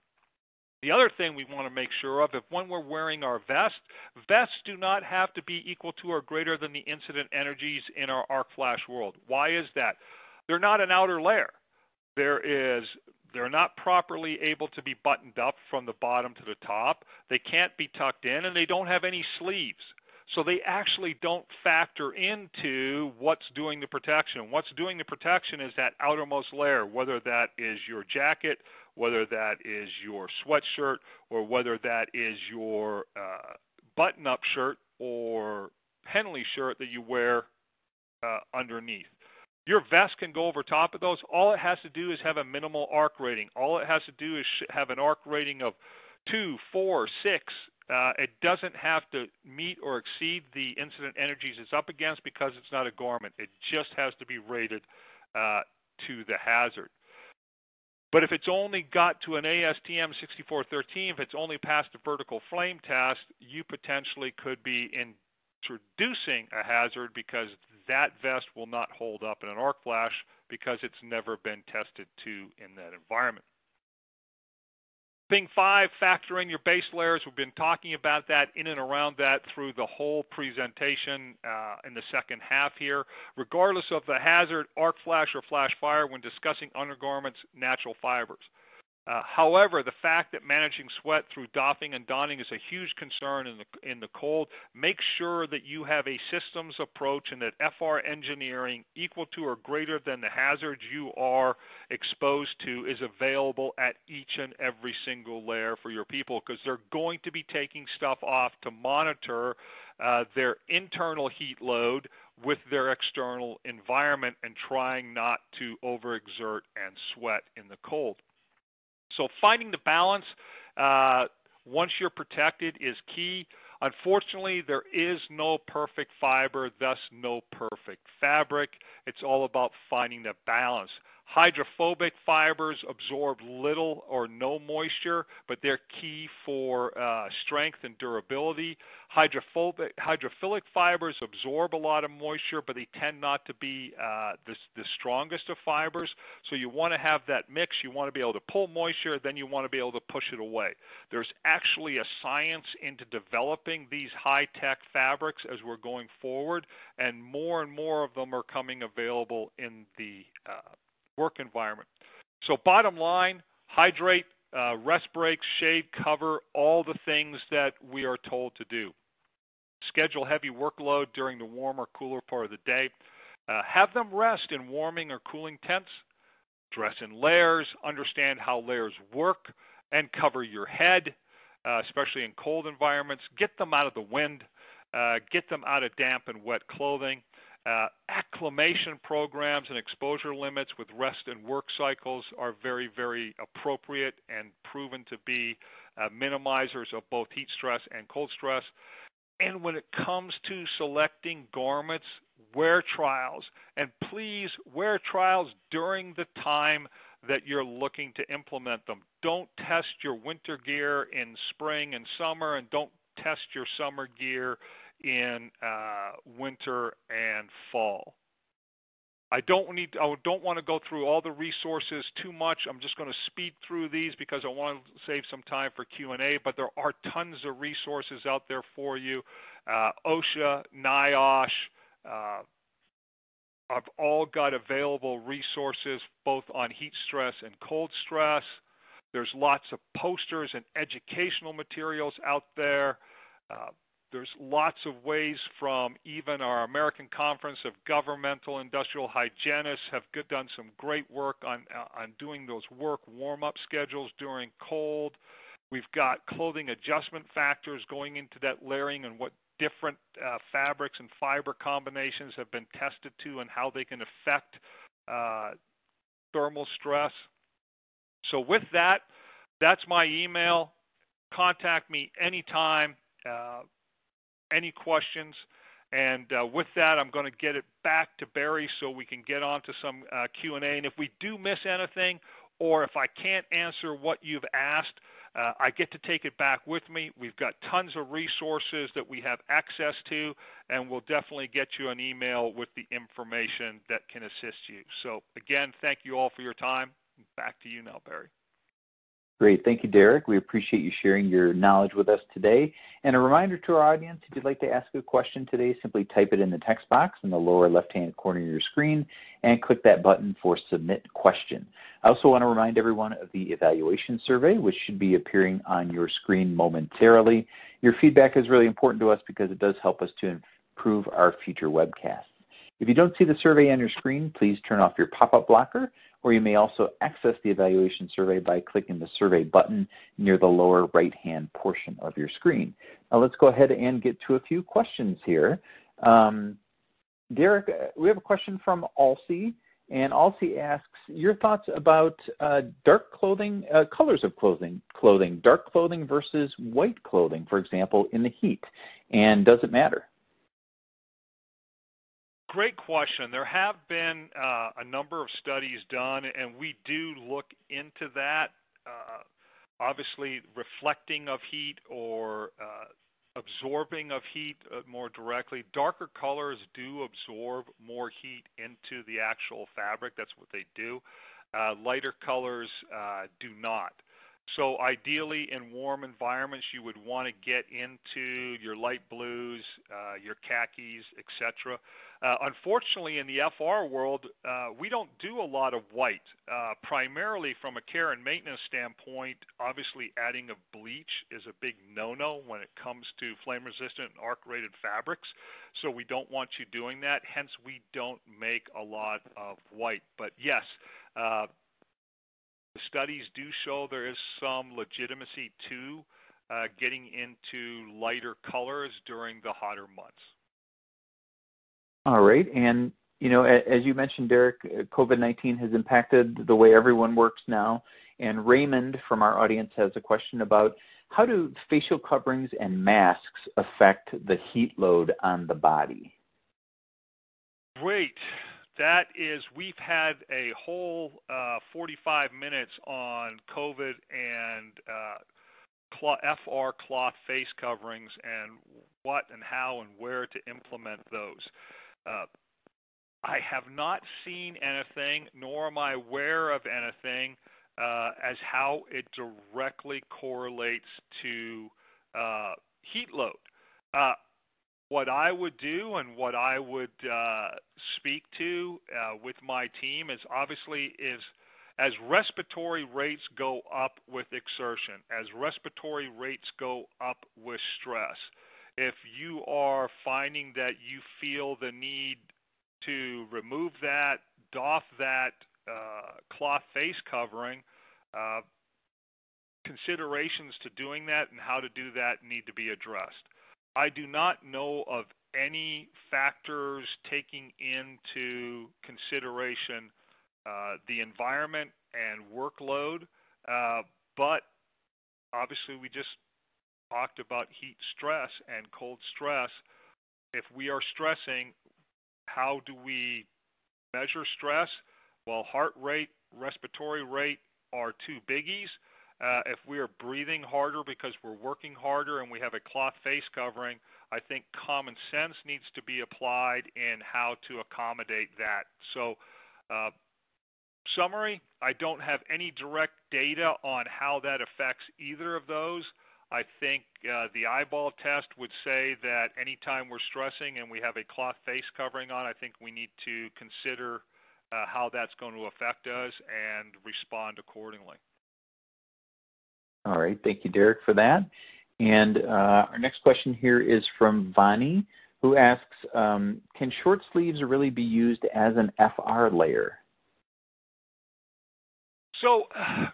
The other thing we want to make sure of, if when we're wearing our vest, vests do not have to be equal to or greater than the incident energies in our arc flash world. Why is that? They're not an outer layer. There is, they're not properly able to be buttoned up from the bottom to the top. They can't be tucked in, and they don't have any sleeves. So they actually don't factor into what's doing the protection. What's doing the protection is that outermost layer, whether that is your jacket, whether that is your sweatshirt, or whether that is your uh, button-up shirt or Henley shirt that you wear uh, underneath. Your vest can go over top of those. All it has to do is have a minimal arc rating. All it has to do is have an arc rating of two, four, six. Uh, it doesn't have to meet or exceed the incident energies it's up against because it's not a garment. It just has to be rated uh, to the hazard. But if it's only got to an A S T M sixty-four thirteen, if it's only passed the vertical flame test, you potentially could be introducing a hazard because that vest will not hold up in an arc flash because it's never been tested to in that environment. Thing five, factor in your base layers. We've been talking about that in and around that through the whole presentation uh, in the second half here. Regardless of the hazard, arc flash or flash fire when discussing undergarments, natural fibers. Uh, however, the fact that managing sweat through doffing and donning is a huge concern in the, in the cold, make sure that you have a systems approach and that F R engineering equal to or greater than the hazards you are exposed to is available at each and every single layer for your people, because they're going to be taking stuff off to monitor uh, their internal heat load with their external environment and trying not to overexert and sweat in the cold. So finding the balance uh, once you're protected is key. Unfortunately, there is no perfect fiber, thus no perfect fabric. It's all about finding the balance. Hydrophobic fibers absorb little or no moisture, but they're key for uh, strength and durability. Hydrophobic, hydrophilic fibers absorb a lot of moisture, but they tend not to be uh, the, the strongest of fibers. So you want to have that mix. You want to be able to pull moisture, then you want to be able to push it away. There's actually a science into developing these high-tech fabrics as we're going forward, and more and more of them are coming available in the uh, work environment. So bottom line, hydrate, uh, rest breaks, shade, cover, all the things that we are told to do. Schedule heavy workload during the warmer, cooler part of the day. Uh, have them rest in warming or cooling tents. Dress in layers, understand how layers work, and cover your head, uh, especially in cold environments. Get them out of the wind. Uh, get them out of damp and wet clothing. Uh, acclimation programs and exposure limits with rest and work cycles are very, very appropriate and proven to be uh, minimizers of both heat stress and cold stress. And when it comes to selecting garments, wear trials. And please wear trials during the time that you're looking to implement them. Don't test your winter gear in spring and summer, and don't test your summer gear in uh, winter and fall. I don't need. I don't want to go through all the resources too much. I'm just going to speed through these because I want to save some time for Q and A. But there are tons of resources out there for you. Uh, OSHA, NIOSH, uh, I've all got available resources both on heat stress and cold stress. There's lots of posters and educational materials out there. Uh, There's lots of ways from even our American Conference of Governmental Industrial Hygienists have good, done some great work on, on doing those work warm-up schedules during cold. We've got clothing adjustment factors going into that layering and what different uh, fabrics and fiber combinations have been tested to and how they can affect uh, thermal stress. So with that, that's my email. Contact me anytime. Uh, any questions, and uh, with that, I'm going to get it back to Barry so we can get on to some uh, Q and A, and if we do miss anything, or if I can't answer what you've asked, uh, I get to take it back with me. We've got tons of resources that we have access to, and we'll definitely get you an email with the information that can assist you. So again, thank you all for your time. Back to you now, Barry. Great. Thank you, Derek. We appreciate you sharing your knowledge with us today. And a reminder to our audience, if you'd like to ask a question today, simply type it in the text box in the lower left-hand corner of your screen and click that button for Submit Question. I also want to remind everyone of the evaluation survey, which should be appearing on your screen momentarily. Your feedback is really important to us because it does help us to improve our future webcasts. If you don't see the survey on your screen, please turn off your pop-up blocker, or you may also access the evaluation survey by clicking the survey button near the lower right-hand portion of your screen. Now let's go ahead and get to a few questions here. Um, Derek, we have a question from Alcy, and Alcy asks, your thoughts about uh, dark clothing, uh, colors of clothing, clothing, dark clothing versus white clothing, for example, in the heat, and does it matter? Great question. There have been uh, a number of studies done, and we do look into that. Uh, obviously, reflecting of heat or uh, absorbing of heat uh, more directly. Darker colors do absorb more heat into the actual fabric. That's what they do. Uh, lighter colors uh, do not. So ideally, in warm environments, you would want to get into your light blues, uh, your khakis, et cetera. Uh, unfortunately, in the F R world, uh, we don't do a lot of white, uh, primarily from a care and maintenance standpoint. Obviously, adding of bleach is a big no-no when it comes to flame-resistant and arc-rated fabrics, so we don't want you doing that. Hence, we don't make a lot of white. But yes, uh, the studies do show there is some legitimacy to uh, getting into lighter colors during the hotter months. All right. And, you know, as you mentioned, Derek, COVID nineteen has impacted the way everyone works now. And Raymond from our audience has a question about how do facial coverings and masks affect the heat load on the body? Great. That is, we've had a whole uh, forty-five minutes on COVID and uh, F R cloth face coverings and what and how and where to implement those. Uh, I have not seen anything, nor am I aware of anything, uh, as how it directly correlates to uh, heat load. Uh, what I would do and what I would uh, speak to uh, with my team is obviously is as respiratory rates go up with exertion, as respiratory rates go up with stress, if you are finding that you feel the need to remove that, doff that uh, cloth face covering, uh, considerations to doing that and how to do that need to be addressed. I do not know of any factors taking into consideration uh, the environment and workload, uh, but obviously we just talked about heat stress and cold stress. If we are stressing, how do we measure stress? Well, heart rate, respiratory rate are two biggies. Uh, if we are breathing harder because we're working harder and we have a cloth face covering, I think common sense needs to be applied in how to accommodate that. So uh, summary, I don't have any direct data on how that affects either of those. I think uh, the eyeball test would say that anytime we're stressing and we have a cloth face covering on, I think we need to consider uh, how that's going to affect us and respond accordingly. All right. Thank you, Derek, for that. And uh, our next question here is from Vani, who asks, um, can short sleeves really be used as an F R layer? So uh,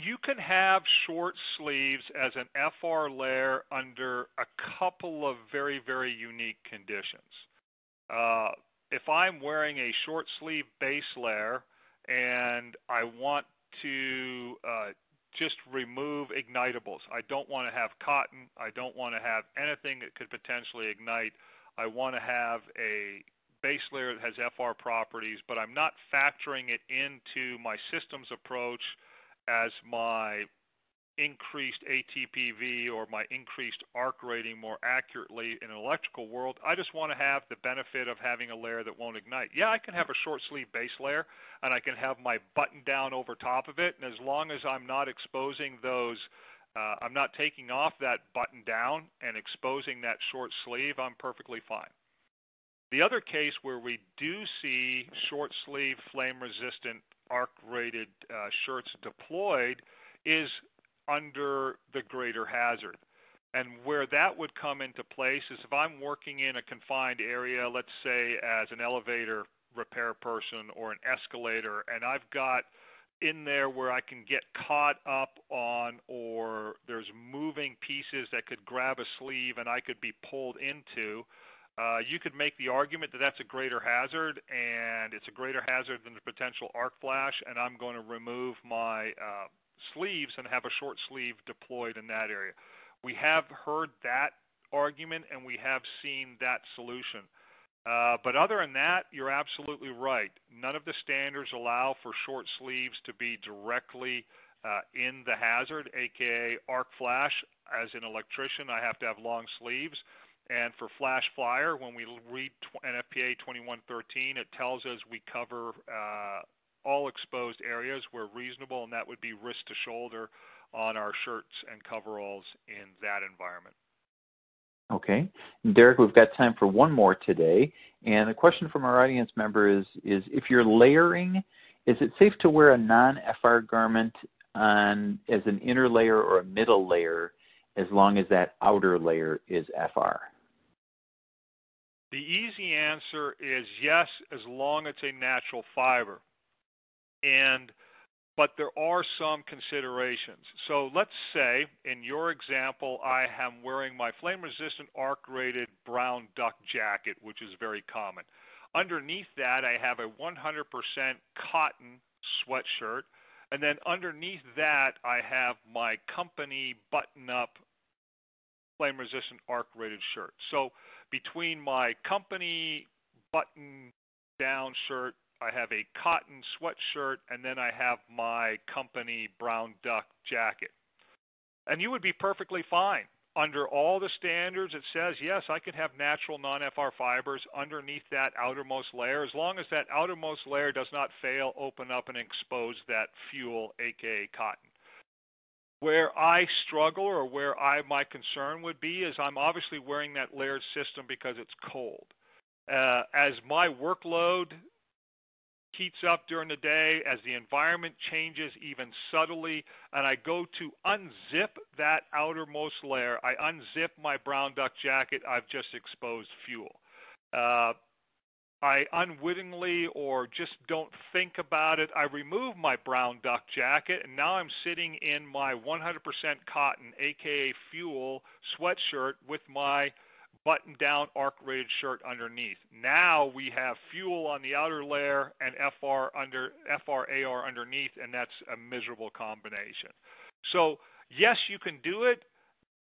you can have short sleeves as an F R layer under a couple of very, very unique conditions. Uh, if I'm wearing a short sleeve base layer and I want to uh, just remove ignitables, I don't want to have cotton, I don't want to have anything that could potentially ignite, I want to have a base layer that has F R properties, but I'm not factoring it into my systems approach as my increased A T P V or my increased arc rating more accurately in an electrical world. I just want to have the benefit of having a layer that won't ignite. Yeah, I can have a short sleeve base layer and I can have my button down over top of it. And as long as I'm not exposing those, uh, I'm not taking off that button down and exposing that short sleeve, I'm perfectly fine. The other case where we do see short sleeve flame resistant arc rated uh, shirts deployed is under the greater hazard. And where that would come into place is if I'm working in a confined area, let's say as an elevator repair person or an escalator, and I've got in there where I can get caught up on or there's moving pieces that could grab a sleeve and I could be pulled into, Uh, you could make the argument that that's a greater hazard, and it's a greater hazard than the potential arc flash, and I'm going to remove my uh, sleeves and have a short sleeve deployed in that area. We have heard that argument, and we have seen that solution. Uh, but other than that, you're absolutely right. None of the standards allow for short sleeves to be directly uh, in the hazard, aka arc flash. As an electrician, I have to have long sleeves. And for flash fire, when we read N F P A twenty-one thirteen, it tells us we cover uh, all exposed areas where reasonable, and that would be wrist to shoulder on our shirts and coveralls in that environment. Okay. Derek, we've got time for one more today. And the question from our audience member is, is if you're layering, is it safe to wear a non F R garment on as an inner layer or a middle layer as long as that outer layer is F R? The easy answer is yes, as long as it's a natural fiber. And but there are some considerations. So let's say, in your example, I am wearing my flame-resistant arc-rated brown duck jacket, which is very common. Underneath that, I have a one hundred percent cotton sweatshirt. And then underneath that, I have my company button-up flame-resistant arc-rated shirt. So between my company button-down shirt, I have a cotton sweatshirt, and then I have my company brown duck jacket. And you would be perfectly fine. Under all the standards, it says, yes, I can have natural non F R fibers underneath that outermost layer, as long as that outermost layer does not fail, open up, and expose that fuel, aka cotton. Where I struggle, or where I, my concern would be, is I'm obviously wearing that layered system because it's cold. Uh, as my workload heats up during the day, as the environment changes even subtly, and I go to unzip that outermost layer, I unzip my brown duck jacket, I've just exposed fuel. Uh, I unwittingly, or just don't think about it, I remove my brown duck jacket, and now I'm sitting in my one hundred percent cotton, aka fuel, sweatshirt with my button-down arc-rated shirt underneath. Now we have fuel on the outer layer and F R under F R A R underneath, and that's a miserable combination. So yes, you can do it.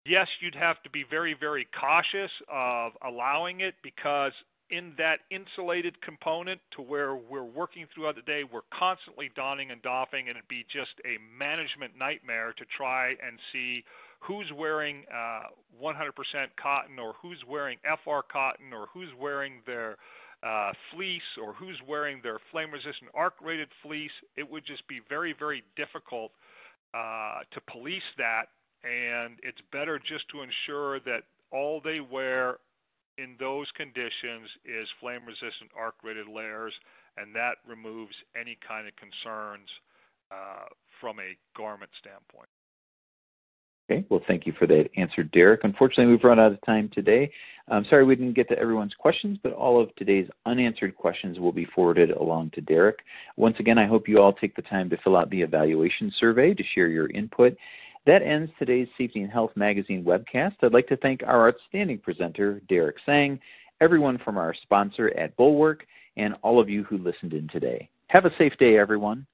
Yes, you'd have to be very, very cautious of allowing it, because in that insulated component to where we're working throughout the day, we're constantly donning and doffing, and it'd be just a management nightmare to try and see who's wearing uh, one hundred percent cotton, or who's wearing F R cotton, or who's wearing their uh, fleece, or who's wearing their flame-resistant arc-rated fleece. It would just be very, very difficult uh, to police that, and it's better just to ensure that all they wear in those conditions is flame-resistant arc-rated layers, and that removes any kind of concerns uh, from a garment standpoint. Okay, well, thank you for that answer, Derek. Unfortunately, we've run out of time today. I'm sorry we didn't get to everyone's questions, but all of today's unanswered questions will be forwarded along to Derek. Once again, I hope you all take the time to fill out the evaluation survey to share your input. That ends today's Safety and Health Magazine webcast. I'd like to thank our outstanding presenter, Derek Sang, everyone from our sponsor at Bulwark, and all of you who listened in today. Have a safe day, everyone.